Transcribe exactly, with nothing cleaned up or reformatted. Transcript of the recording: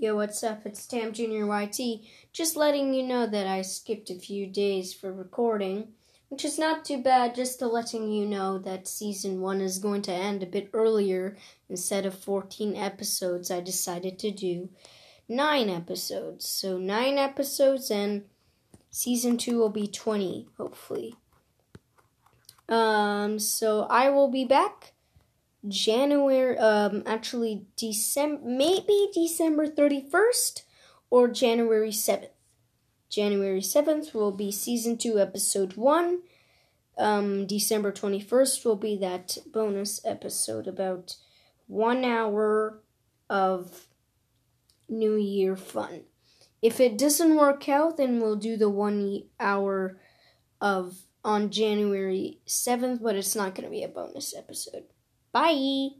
Yo, what's up? It's Tam Junior Y T. Just letting you know that I skipped a few days for recording, which is not too bad, just letting you know that season one is going to end a bit earlier. Instead of fourteen episodes, I decided to do nine episodes. So nine episodes, and season two will be twenty, hopefully. Um, so I will be back. January, um, actually, December, maybe December thirty-first or January seventh. January seventh will be season two, episode one. Um, December twenty-first will be that bonus episode about one hour of New Year fun. If it doesn't work out, then we'll do the one hour of on January seventh, but it's not going to be a bonus episode. Bye!